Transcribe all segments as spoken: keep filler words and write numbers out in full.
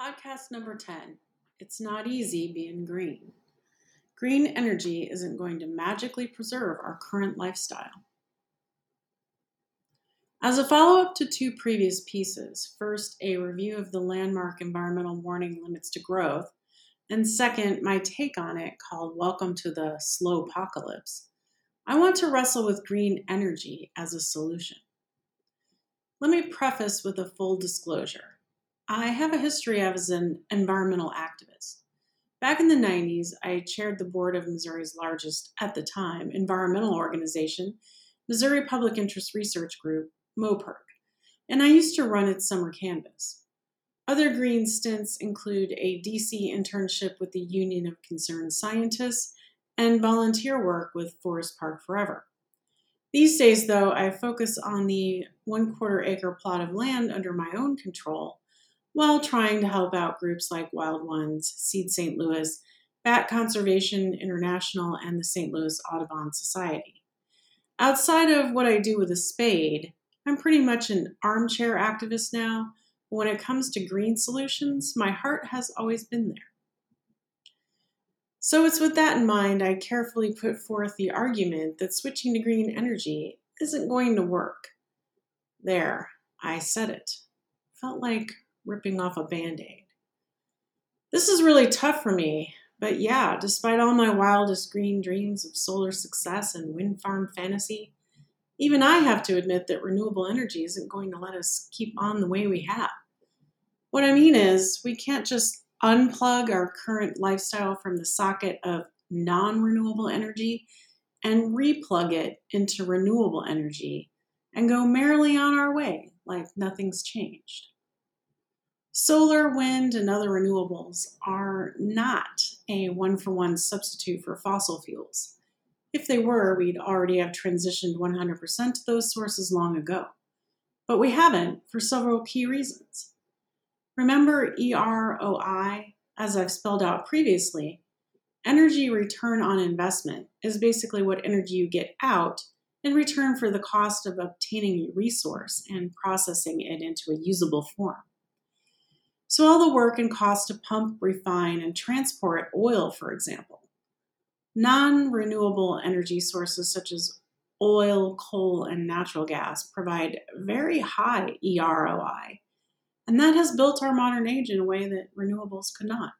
Podcast number ten, It's Not Easy Being Green. Green energy isn't going to magically preserve our current lifestyle. As a follow-up to two previous pieces, first, a review of the landmark environmental warning limits to growth, and second, my take on it called Welcome to the Slowpocalypse, I want to wrestle with green energy as a solution. Let me preface with a full disclosure. I have a history as an environmental activist. Back in the nineties, I chaired the board of Missouri's largest, at the time, environmental organization, Missouri Public Interest Research Group, MOPERC, and I used to run its summer canvas. Other green stints include a D C internship with the Union of Concerned Scientists and volunteer work with Forest Park Forever. These days, though, I focus on the one-quarter acre plot of land under my own control, while trying to help out groups like Wild Ones, Seed Saint Louis, Bat Conservation International, and the Saint Louis Audubon Society. Outside of what I do with a spade, I'm pretty much an armchair activist now. When it comes to green solutions, my heart has always been there. So it's with that in mind, I carefully put forth the argument that switching to green energy isn't going to work. There, I said it. Felt like ripping off a Band-Aid. This is really tough for me, but yeah, despite all my wildest green dreams of solar success and wind farm fantasy, even I have to admit that renewable energy isn't going to let us keep on the way we have. What I mean is, we can't just unplug our current lifestyle from the socket of non-renewable energy and replug it into renewable energy and go merrily on our way like nothing's changed. Solar, wind, and other renewables are not a one-for-one substitute for fossil fuels. If they were, we'd already have transitioned one hundred percent to those sources long ago. But we haven't for several key reasons. Remember E R O I, as I've spelled out previously, energy return on investment is basically what energy you get out in return for the cost of obtaining a resource and processing it into a usable form. So all the work and cost to pump, refine, and transport oil, for example. Non-renewable energy sources such as oil, coal, and natural gas provide very high E R O I, and that has built our modern age in a way that renewables could not.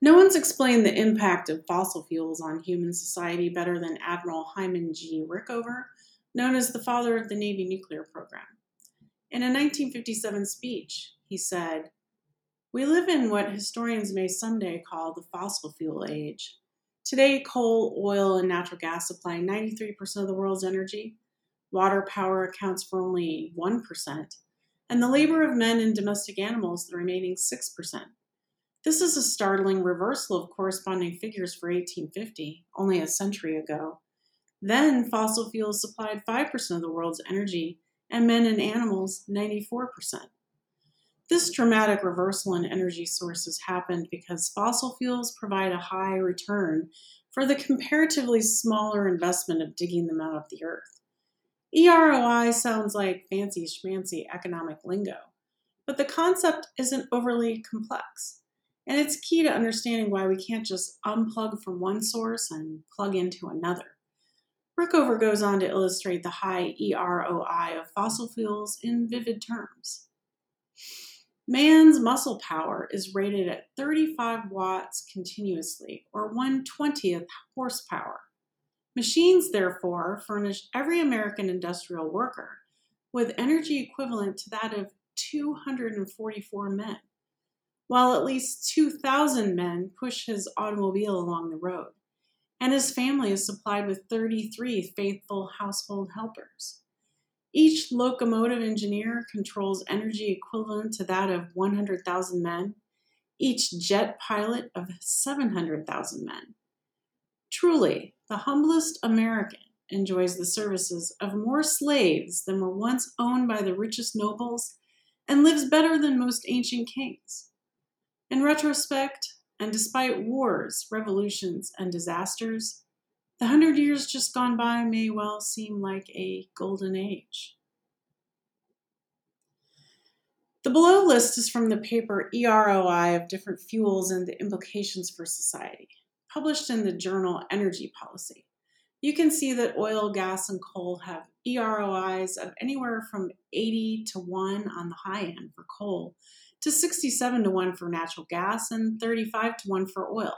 No one's explained the impact of fossil fuels on human society better than Admiral Hyman G. Rickover, known as the father of the Navy nuclear program. In a nineteen fifty-seven speech, he said, "We live in what historians may someday call the fossil fuel age. Today, coal, oil, and natural gas supply ninety-three percent of the world's energy. Water power accounts for only one percent, and the labor of men and domestic animals, the remaining six percent. This is a startling reversal of corresponding figures for eighteen fifty, only a century ago. Then, fossil fuels supplied five percent of the world's energy, and men and animals, ninety-four percent. This dramatic reversal in energy sources happened because fossil fuels provide a high return for the comparatively smaller investment of digging them out of the earth. E R O I sounds like fancy schmancy economic lingo, but the concept isn't overly complex, and it's key to understanding why we can't just unplug from one source and plug into another. Rickover goes on to illustrate the high E R O I of fossil fuels in vivid terms. Man's muscle power is rated at thirty-five watts continuously, or one twentieth horsepower. Machines, therefore, furnish every American industrial worker with energy equivalent to that of two hundred forty-four men, while at least two thousand men push his automobile along the road. And his family is supplied with thirty-three faithful household helpers. Each locomotive engineer controls energy equivalent to that of one hundred thousand men, each jet pilot of seven hundred thousand men. Truly, the humblest American enjoys the services of more slaves than were once owned by the richest nobles and lives better than most ancient kings. In retrospect, and despite wars, revolutions, and disasters, the hundred years just gone by may well seem like a golden age. The below list is from the paper E R O I of different fuels and the implications for society, published in the journal Energy Policy. You can see that oil, gas, and coal have E R O Is of anywhere from eighty to one on the high end for coal, to sixty-seven to one for natural gas, and thirty-five to one for oil.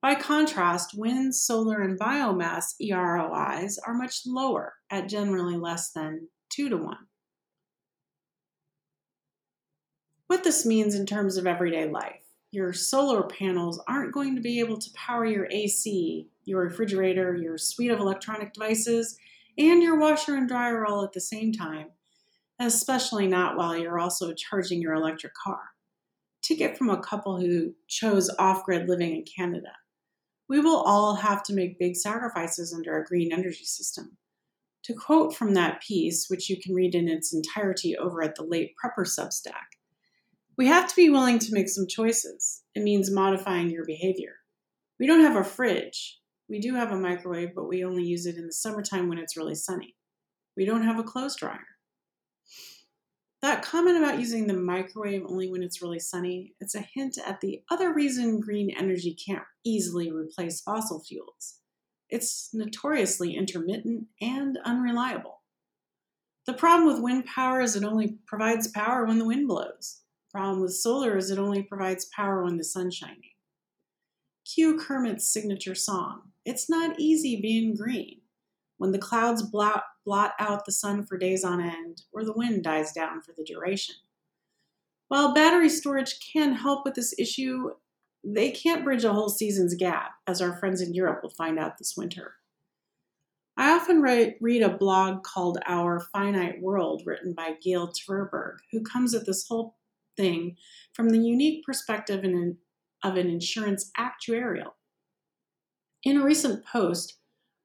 By contrast, wind, solar, and biomass E R O Is are much lower, at generally less than two to one. What this means in terms of everyday life: your solar panels aren't going to be able to power your A C, your refrigerator, your suite of electronic devices, and your washer and dryer all at the same time, especially not while you're also charging your electric car. Ticket from a couple who chose off-grid living in Canada. We will all have to make big sacrifices under a green energy system. To quote from that piece, which you can read in its entirety over at the Late Prepper Substack, "We have to be willing to make some choices. It means modifying your behavior. We don't have a fridge. We do have a microwave, but we only use it in the summertime when it's really sunny. We don't have a clothes dryer." That comment about using the microwave only when it's really sunny, it's a hint at the other reason green energy can't easily replace fossil fuels. It's notoriously intermittent and unreliable. The problem with wind power is it only provides power when the wind blows. Problem with solar is it only provides power when the sun's shining. Cue Kermit's signature song, "It's Not Easy Being Green," when the clouds blot, blot out the sun for days on end, or the wind dies down for the duration. While battery storage can help with this issue, they can't bridge a whole season's gap, as our friends in Europe will find out this winter. I often write, read a blog called Our Finite World, written by Gail Tverberg, who comes at this whole thing from the unique perspective in an, of an insurance actuarial. In a recent post,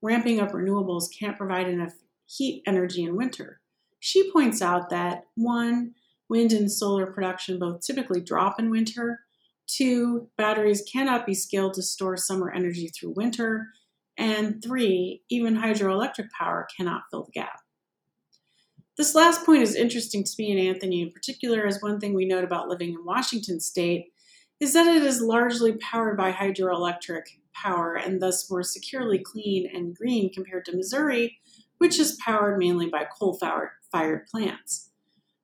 "Ramping up renewables can't provide enough heat energy in winter," she points out that one, wind and solar production both typically drop in winter, two, batteries cannot be scaled to store summer energy through winter, and three, even hydroelectric power cannot fill the gap. This last point is interesting to me and Anthony in particular, as one thing we note about living in Washington state is that it is largely powered by hydroelectric power and thus more securely clean and green compared to Missouri, which is powered mainly by coal-fired plants.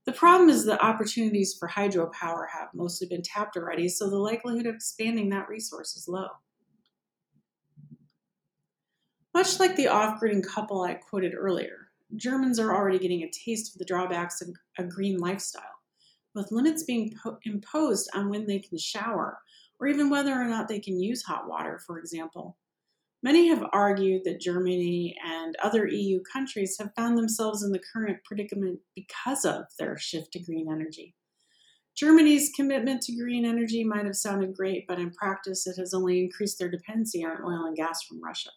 The problem is that opportunities for hydropower have mostly been tapped already, so the likelihood of expanding that resource is low. Much like the off-gridding couple I quoted earlier, Germans are already getting a taste of the drawbacks of a green lifestyle, with limits being po- imposed on when they can shower, or even whether or not they can use hot water, for example. Many have argued that Germany and other E U countries have found themselves in the current predicament because of their shift to green energy. Germany's commitment to green energy might have sounded great, but in practice it has only increased their dependency on oil and gas from Russia.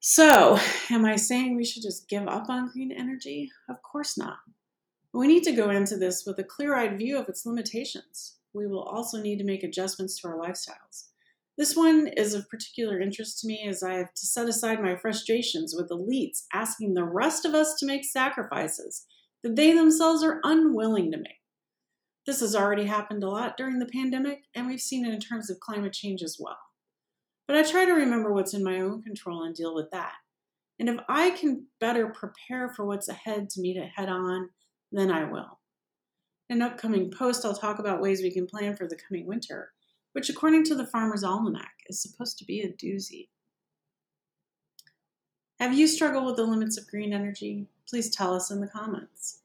So, am I saying we should just give up on green energy? Of course not. We need to go into this with a clear-eyed view of its limitations. We will also need to make adjustments to our lifestyles. This one is of particular interest to me, as I have to set aside my frustrations with elites asking the rest of us to make sacrifices that they themselves are unwilling to make. This has already happened a lot during the pandemic, and we've seen it in terms of climate change as well. But I try to remember what's in my own control and deal with that. And if I can better prepare for what's ahead to meet it head on, then I will. In an upcoming post, I'll talk about ways we can plan for the coming winter, which according to the Farmer's Almanac is supposed to be a doozy. Have you struggled with the limits of green energy? Please tell us in the comments.